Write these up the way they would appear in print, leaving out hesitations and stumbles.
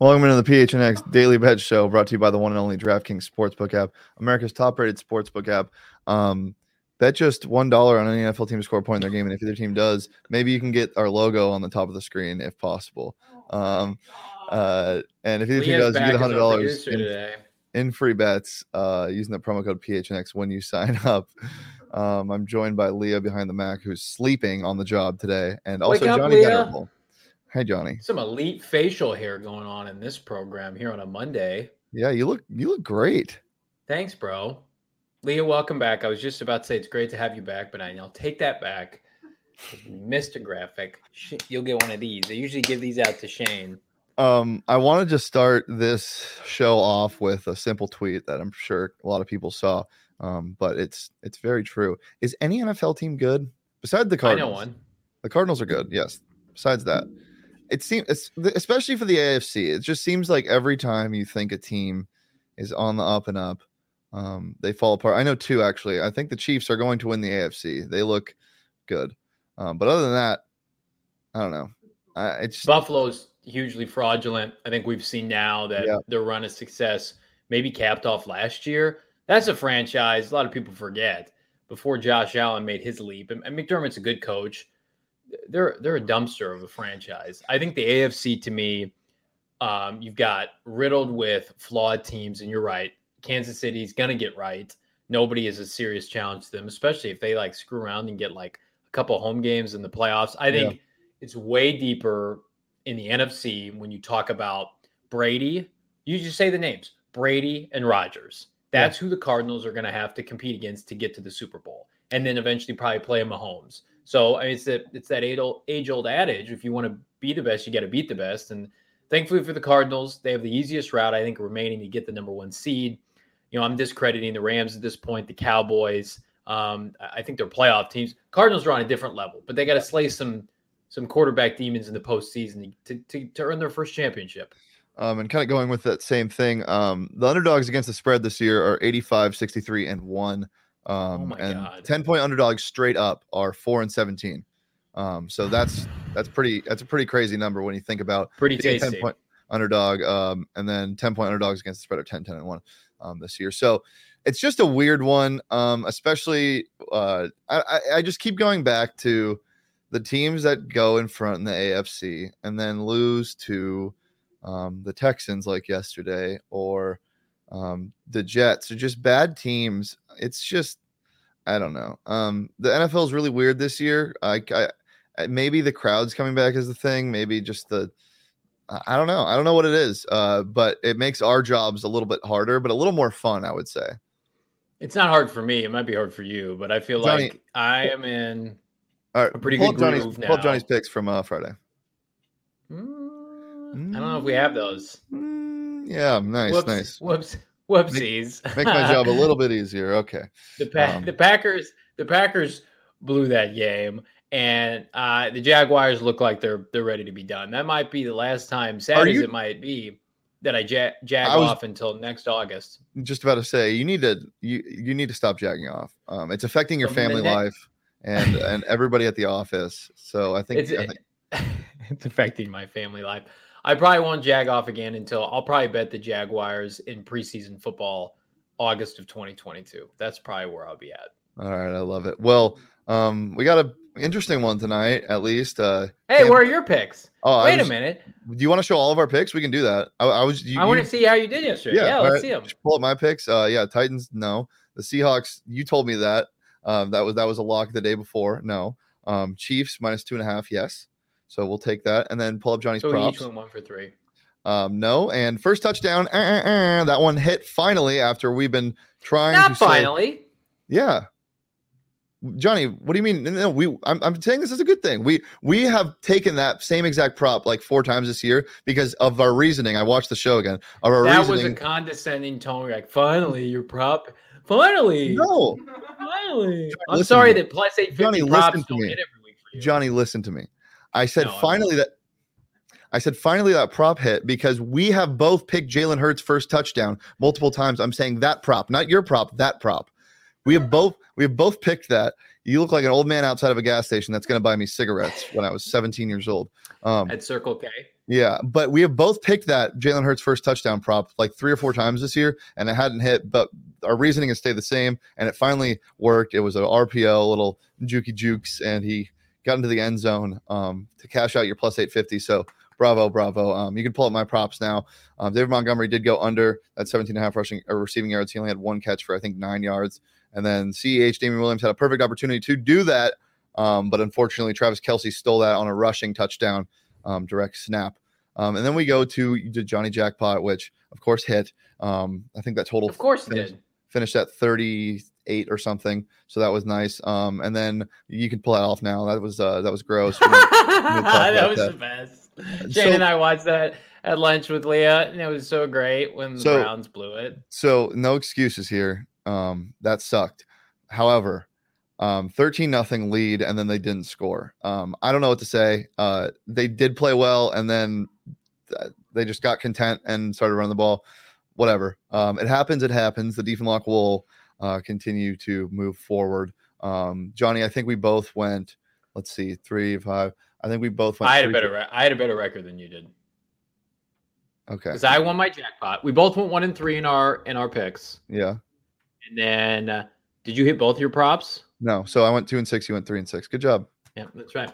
Welcome to the PHNX Daily Bet Show, brought to you by the one and only DraftKings Sportsbook app, America's top-rated sportsbook app. Bet just $1 on any NFL team to score a point in their game, and if either team does, maybe you can get our logo on the top of the screen if possible. And if either team does, you get $100 in free bets using the promo code PHNX when you sign up. I'm joined by Leah behind the Mac, who's sleeping on the job today, and also Johnny Venerable. Hey, Johnny. Some elite facial hair going on in this program here on a Monday. Yeah, you look great. Thanks, bro. Leah, welcome back. I was just about to say it's great to have you back, but I'll take that back. We missed a graphic. You'll get one of these. I usually give these out to Shane. I want to just start this show off with a simple tweet that I'm sure a lot of people saw, but it's very true. Is any NFL team good? Besides the Cardinals. I know one. The Cardinals are good, yes. Besides that. It seems, especially for the AFC, it just seems like every time you think a team is on the up and up, they fall apart. I know two, actually. I think the Chiefs are going to win the AFC. They look good. But other than that, I don't know. It's Buffalo's hugely fraudulent. I think we've seen now that their run of success maybe capped off last year. That's a franchise a lot of people forget. Before Josh Allen made his leap, and McDermott's a good coach, They're a dumpster of a franchise. I think the AFC, to me, you've got riddled with flawed teams, and you're right. Kansas City's going to get right. Nobody is a serious challenge to them, especially if they screw around and get a couple home games in the playoffs. I think it's way deeper in the NFC when you talk about Brady. You just say the names, Brady and Rodgers. That's who the Cardinals are going to have to compete against to get to the Super Bowl, and then eventually probably play Mahomes. So I mean, it's that age-old adage. If you want to be the best, you got to beat the best. And thankfully for the Cardinals, they have the easiest route, I think, remaining to get the number one seed. You know, I'm discrediting the Rams at this point, the Cowboys. I think they're playoff teams. Cardinals are on a different level, but they got to slay some quarterback demons in the postseason to earn their first championship. And kind of going with that same thing, the underdogs against the spread this year are 85, 63, and 1. And 10-point underdogs straight up are 4-17. So that's a pretty crazy number when you think about pretty tasty 10-point underdog. And then 10-point underdogs against the spread are 10-10-1 this year. So it's just a weird one. Especially I just keep going back to the teams that go in front in the AFC and then lose to the Texans like yesterday or the Jets are just bad teams. It's just, I don't know. The NFL is really weird this year. Maybe the crowd's coming back is the thing. Maybe just I don't know. I don't know what it is. But it makes our jobs a little bit harder, but a little more fun, I would say. It's not hard for me. It might be hard for you, but I feel like I am in a pretty good groove now. Pull up Johnny's picks from Friday. I don't know if we have those. Yeah, nice, nice. Whoopsies. Make my job a little bit easier. Okay. The Packers blew that game, And the Jaguars look like they're ready to be done. That might be the last time, sad as it might be, that I jag off until next August. Just about to say you need to stop jagging off. It's affecting your family life and everybody at the office. So I think it's affecting my family life. I probably won't jag off again until I'll probably bet the Jaguars in preseason football, August of 2022. That's probably where I'll be at. All right, I love it. Well, we got an interesting one tonight, at least. Hey, where are your picks? Oh, Wait a minute. Do you want to show all of our picks? We can do that. I want to see how you did yesterday. Yeah, let's see them. Just pull up my picks. Titans, no. The Seahawks, you told me that. That was a lock the day before. No. Chiefs -2.5. Yes. So we'll take that, and then pull up Johnny's props. Each one for three. No, and first touchdown. That one hit finally after we've been trying. Not finally. Yeah, Johnny, what do you mean? No, I'm saying this is a good thing. We have taken that same exact prop like 4 times this year because of our reasoning. I watched the show again. That was a condescending tone. Like finally, your prop. Finally. No. Finally. Johnny, I'm sorry that +850 Johnny, props don't hit every week for you. Johnny, listen to me. I said finally that prop hit because we have both picked Jalen Hurts' first touchdown multiple times. I'm saying that prop, not your prop, that prop. We have both picked that. You look like an old man outside of a gas station that's going to buy me cigarettes when I was 17 years old. At Circle K. Yeah, but we have both picked that Jalen Hurts' first touchdown prop like 3 or 4 times this year, and it hadn't hit, but our reasoning has stayed the same, and it finally worked. It was an RPO, little jukey jukes, and he got into the end zone to cash out your +850. So bravo. You can pull up my props now. David Montgomery did go under at 17.5 rushing or receiving yards. He only had 1 catch for, I think, 9 yards. And then CEH, Damian Williams, had a perfect opportunity to do that. But unfortunately, Travis Kelce stole that on a rushing touchdown, direct snap. And then we go to Johnny Jackpot, which, of course, hit. I think that total finished at 38 or something, so that was nice. And then you can pull that off now. That was gross. That was the best. Shane and I watched that at lunch with Leah, and it was so great when the Browns blew it. So no excuses here. That sucked. However, 13-0 lead, and then they didn't score. I don't know what to say. They did play well, and then they just got content and started running the ball. Whatever. It happens. The Diefenlock will continue to move forward. Johnny, I think we both went, let's see, 3-5. I think we both went. I had a better record than you did. Okay. Because I won my jackpot. We both went 1-3 in our picks. Yeah. And then did you hit both your props? No. So I went 2-6. You went 3-6. Good job. Yeah, that's right.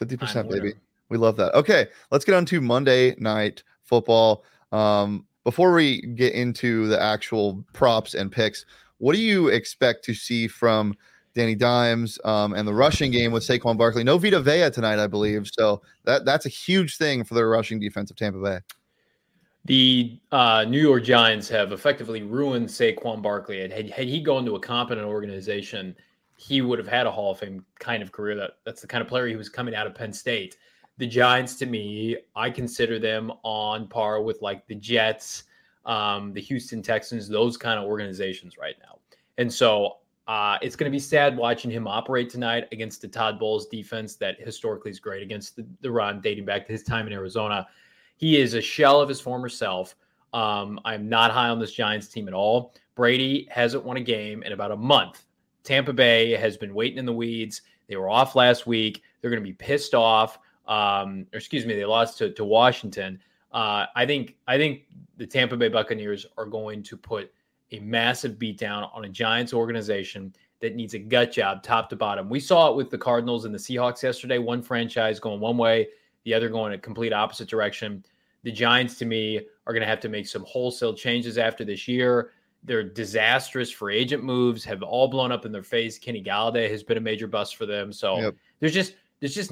50%, baby. We love that. Okay. Let's get on to Monday Night Football. Before we get into the actual props and picks, what do you expect to see from Danny Dimes and the rushing game with Saquon Barkley? No Vita Vea tonight, I believe. So that's a huge thing for the rushing defense of Tampa Bay. The New York Giants have effectively ruined Saquon Barkley. Had he gone to a competent organization, he would have had a Hall of Fame kind of career. That's the kind of player he was coming out of Penn State. The Giants, to me, I consider them on par with like the Jets, the Houston Texans, those kind of organizations right now. And so it's going to be sad watching him operate tonight against the Todd Bowles defense that historically is great against the run, dating back to his time in Arizona. He is a shell of his former self. I'm not high on this Giants team at all. Brady hasn't won a game in about a month. Tampa Bay has been waiting in the weeds. They were off last week. They're going to be pissed off. They lost to Washington. I think the Tampa Bay Buccaneers are going to put a massive beatdown on a Giants organization that needs a gut job top to bottom. We saw it with the Cardinals and the Seahawks yesterday, one franchise going one way, the other going a complete opposite direction. The Giants, to me, are going to have to make some wholesale changes after this year. Their disastrous free agent moves have all blown up in their face. Kenny Golladay has been a major bust for them. So yep. There's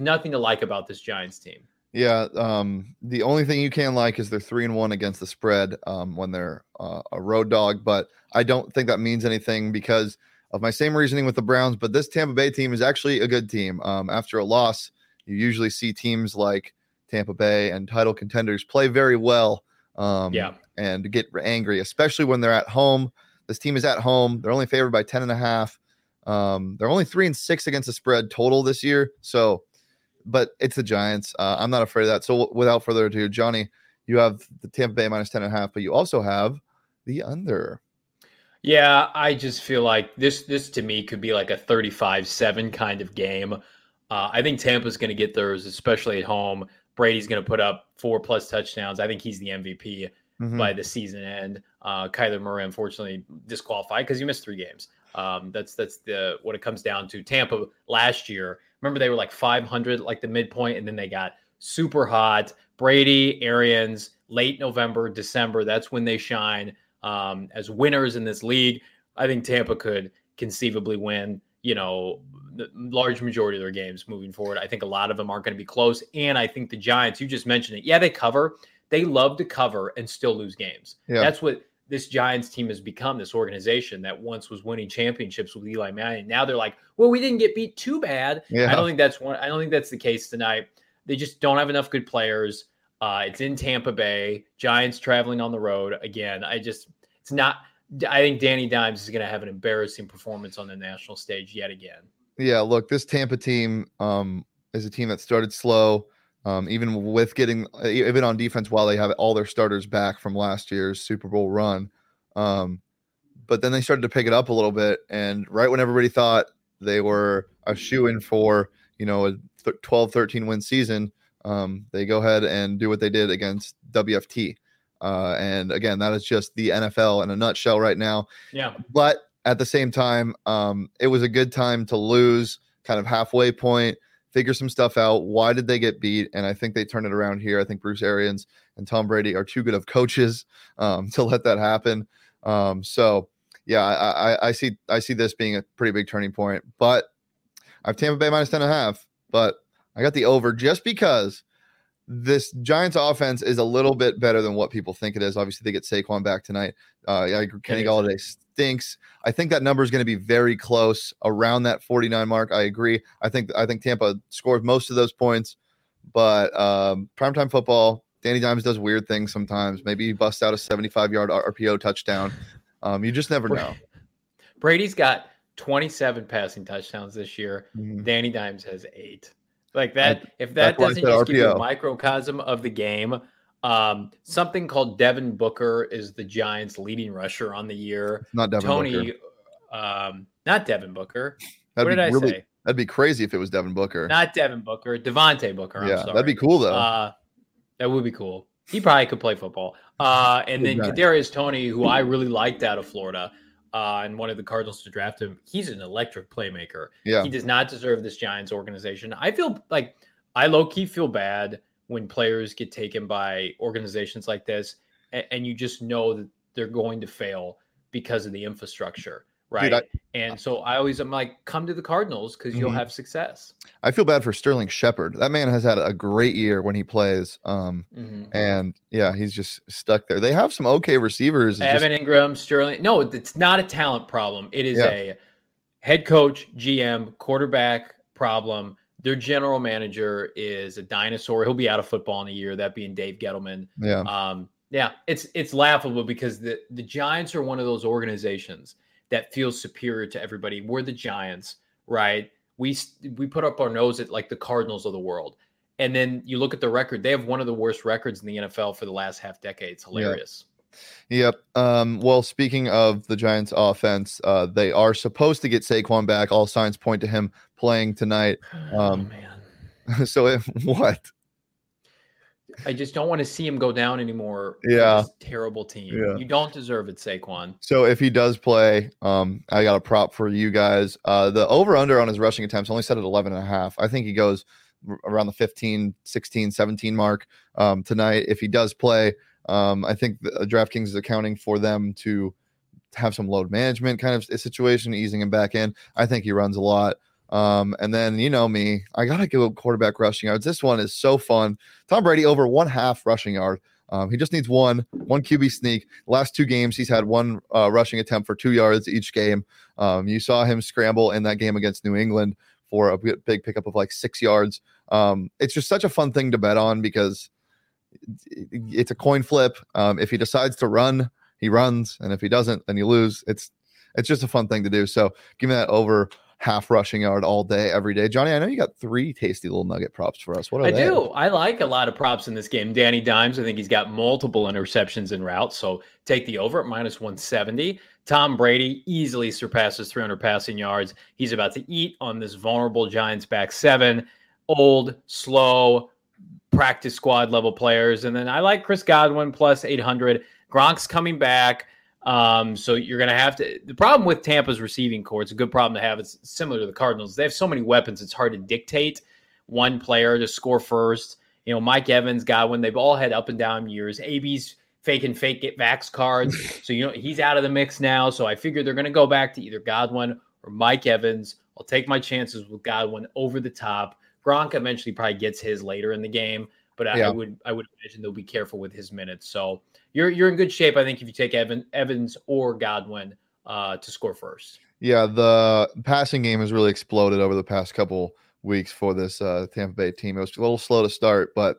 nothing to like about this Giants team. Yeah, the only thing you can like is they're 3-1 against the spread when they're a road dog. But I don't think that means anything because of my same reasoning with the Browns. But this Tampa Bay team is actually a good team. After a loss, you usually see teams like Tampa Bay and title contenders play very well. And get angry, especially when they're at home. This team is at home. They're only favored by 10.5. They're only 3-6 against the spread total this year. So, but it's the Giants. I'm not afraid of that. So without further ado, Johnny, you have the Tampa Bay minus 10.5, but you also have the under. Yeah, I just feel like this to me could be like a 35-7 kind of game. I think Tampa's going to get theirs, especially at home. Brady's going to put up 4+ touchdowns. I think he's the MVP by the season end. Kyler Murray, unfortunately, disqualified because he missed 3 games. That's what it comes down to. Tampa last year, remember they were like 500, like the midpoint, and then they got super hot. Brady, Arians, late November, December, that's when they shine as winners in this league. I think Tampa could conceivably win, the large majority of their games moving forward. I think a lot of them aren't going to be close. And I think the Giants, you just mentioned it. Yeah, they cover. They love to cover and still lose games. Yeah. That's what this Giants team has become, this organization that once was winning championships with Eli Manning. Now they're like, well, we didn't get beat too bad. Yeah. I don't think that's the case tonight. They just don't have enough good players. It's in Tampa Bay. Giants traveling on the road. Again, I think Danny Dimes is going to have an embarrassing performance on the national stage yet again. Yeah, look, this Tampa team is a team that started slow, even on defense while they have all their starters back from last year's Super Bowl run. But then they started to pick it up a little bit, and right when everybody thought they were a shoo-in for, a 12-13 win season, they go ahead and do what they did against WFT. And again, that is just the NFL in a nutshell right now. Yeah. But at the same time, it was a good time to lose, kind of halfway point, figure some stuff out. Why did they get beat? And I think they turned it around here. I think Bruce Arians and Tom Brady are too good of coaches to let that happen. So yeah, I see this being a pretty big turning point. But I have Tampa Bay minus 10.5, but I got the over just because this Giants offense is a little bit better than what people think it is. Obviously, they get Saquon back tonight. Kenny Golladay stinks. I think that number is going to be very close around that 49 mark. I agree. I think Tampa scores most of those points, but primetime football, Danny Dimes does weird things sometimes. Maybe he busts out a 75-yard RPO touchdown. You just never know. Brady's got 27 passing touchdowns this year. Mm-hmm. Danny Dimes has 8. Like that, if that doesn't just give you a microcosm of the game, something called Devin Booker is the Giants' leading rusher on the year. It's not Devin Booker. Not Devin Booker. What did I say? That'd be crazy if it was Devin Booker. Not Devin Booker. Devontae Booker. Yeah, I'm sorry. That'd be cool though. That would be cool. He probably could play football. And then Kadarius Toney, who I really liked out of Florida. And one of the Cardinals to draft him. He's an electric playmaker. Yeah. He does not deserve this Giants organization. I feel like I low-key feel bad when players get taken by organizations like this, and you just know that they're going to fail because of the infrastructure, right? Dude, I'm like, come to the Cardinals because you'll have success. I feel bad for Sterling Shepard. That man has had a great year when he plays. And yeah, he's just stuck there. They have some okay receivers. Ingram, Sterling. No, it's not a talent problem. It is a head coach, GM, quarterback problem. Their general manager is a dinosaur. He'll be out of football in a year, that being Dave Gettleman. Yeah. It's laughable because the Giants are one of those organizations that feels superior to everybody. We're the Giants, right? We put up our nose at like the Cardinals of the world. And then you look at the record, they have one of the worst records in the NFL for the last half decade. It's hilarious. Yep. Well, speaking of the Giants offense, they are supposed to get Saquon back. All signs point to him playing tonight. Man. So what? I just don't want to see him go down anymore. Yeah. This terrible team. Yeah. You don't deserve it, Saquon. So if he does play, I got a prop for you guys. The over-under on his rushing attempts only set at 11.5. I think he goes around the 15, 16, 17 mark tonight. If he does play, I think DraftKings is accounting for them to have some load management kind of situation, easing him back in. I think he runs a lot. And then, you know me, I got to go quarterback rushing yards. This one is so fun. Tom Brady over 1.5 rushing yard. He just needs one QB sneak. Last 2 games, he's had one rushing attempt for 2 yards each game. You saw him scramble in that game against New England for a big pickup of like 6 yards. It's just such a fun thing to bet on because it's a coin flip. If he decides to run, he runs. And if he doesn't, then you lose. It's it's just a fun thing to do. So give me that over half rushing yard all day, every day. Johnny, I know you got three tasty little nugget props for us. What are they? I do. I like a lot of props in this game. Danny Dimes, I think he's got multiple interceptions en route, so take the over at minus 170. Tom Brady easily surpasses 300 passing yards. He's about to eat on this vulnerable Giants back seven. Old, slow, practice squad level players. And then I like Chris Godwin plus 800. Gronk's coming back. So you're going to have to, the problem with Tampa's receiving core, it's a good problem to have. It's similar to the Cardinals. They have so many weapons. It's hard to dictate one player to score first. You know, Mike Evans, Godwin, they've all had up and down years. AB's fake get vax cards. So, you know, he's out of the mix now. So I figure they're going to go back to either Godwin or Mike Evans. I'll take my chances with Godwin over the top. Gronk eventually probably gets his later in the game, but I would imagine they'll be careful with his minutes. So you're in good shape, I think, if you take Evans or Godwin to score first. Yeah, the passing game has really exploded over the past couple weeks for this Tampa Bay team. It was a little slow to start, but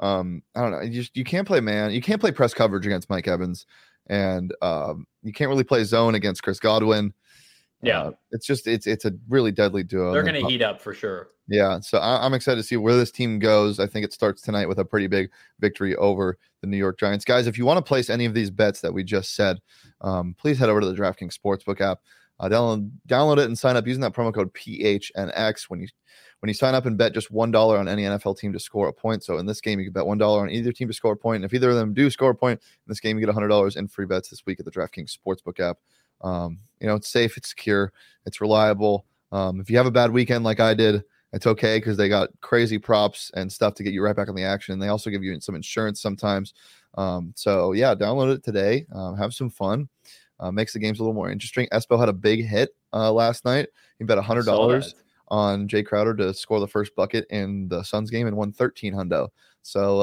I don't know. You can't play man. You can't play press coverage against Mike Evans, and you can't really play zone against Chris Godwin. Yeah, it's a really deadly duo. They're going to heat up for sure. Yeah, so I'm excited to see where this team goes. I think it starts tonight with a pretty big victory over the New York Giants. Guys, if you want to place any of these bets that we just said, please head over to the DraftKings Sportsbook app. Download it and sign up using that promo code PHNX. When you sign up and bet just $1 on any NFL team to score a point. So in this game, you can bet $1 on either team to score a point. And if either of them do score a point in this game, you get $100 in free bets this week at the DraftKings Sportsbook app. It's safe, it's secure, it's reliable. If you have a bad weekend like I did, it's okay because they got crazy props and stuff to get you right back on the action. And they also give you some insurance sometimes. Download it today. Have some fun. Makes the games a little more interesting. Espo had a big hit last night. He bet $100 on Jay Crowder to score the first bucket in the Suns game and won 13 hundo. So,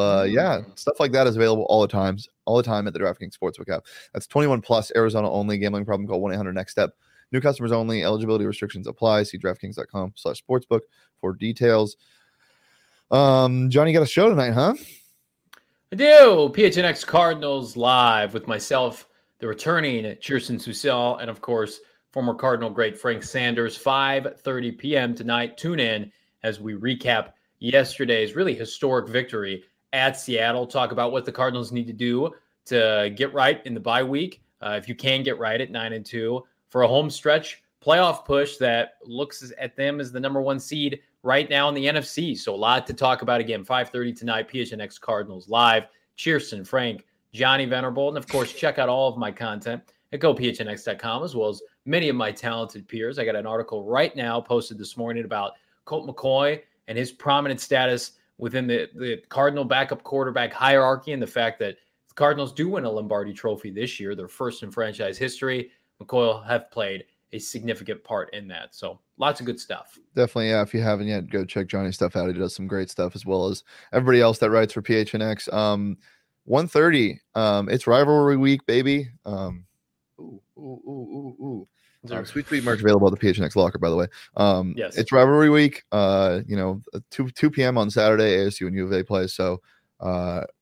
stuff like that is available all the time at the DraftKings Sportsbook app. That's 21 plus, Arizona only. Gambling problem, call 1-800-NEXT-STEP. New customers only. Eligibility restrictions apply. See DraftKings.com/sportsbook for details. Johnny, you got a show tonight, huh? I do. PHNX Cardinals live with myself, the returning Cherson Sousel, and of course, former Cardinal great Frank Sanders. 5:30 p.m. tonight. Tune in as we recap yesterday's really historic victory at Seattle. Talk about what the Cardinals need to do to get right in the bye week. If you can get right at 9-2 for a home stretch playoff push that looks at them as the number one seed right now in the NFC. So a lot to talk about again. 5:30 tonight, PHNX Cardinals live. Cherson, Frank, Johnny Venerable. And of course, check out all of my content at gophnx.com, as well as many of my talented peers. I got an article right now posted this morning about Colt McCoy and his prominent status within the Cardinal backup quarterback hierarchy, and the fact that the Cardinals do win a Lombardi trophy this year, their first in franchise history. McCoy will have played a significant part in that. So lots of good stuff. Definitely, yeah. If you haven't yet, go check Johnny's stuff out. He does some great stuff, as well as everybody else that writes for PHNX. 1:30, it's rivalry week, baby. Sweet merch available at the PHNX Locker, by the way. Yes. It's rivalry week. 2 p.m. on Saturday, ASU and U of A play. So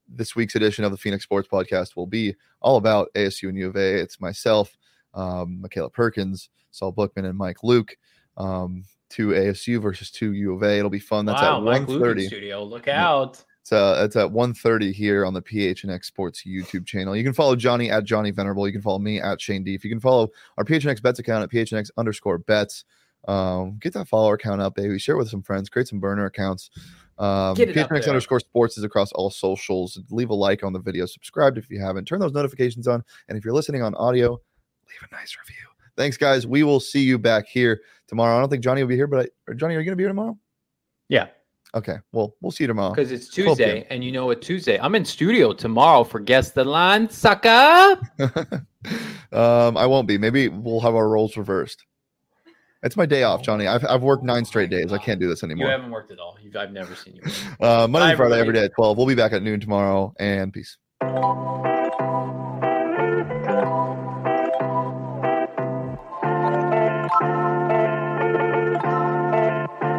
this week's edition of the Phoenix Sports Podcast will be all about ASU and U of A. It's myself, Michaela Perkins, Saul Bookman, and Mike Luke. 2 ASU versus 2 U of A. It'll be fun. That's at 1:30. Studio, look out. It's at 1:30 here on the PHNX Sports YouTube channel. You can follow Johnny at Johnny Venerable. You can follow me at Shane D. If you can follow our PHNX Bets account at PHNX_bets. Get that follower count up, baby. Share it with some friends. Create some burner accounts. PHNX _sports is across all socials. Leave a like on the video. Subscribe if you haven't. Turn those notifications on. And if you're listening on audio, leave a nice review. Thanks, guys. We will see you back here tomorrow. I don't think Johnny will be here, but Johnny, are you going to be here tomorrow? Yeah. Okay, well, we'll see you tomorrow. Because it's Tuesday, and Tuesday. I'm in studio tomorrow for Guess the Line, sucker. I won't be. Maybe we'll have our roles reversed. It's my day off, Johnny. I've worked 9 straight days. I can't do this anymore. You haven't worked at all. I've never seen you work. Monday and Friday, every day at 12. We'll be back at noon tomorrow, and peace.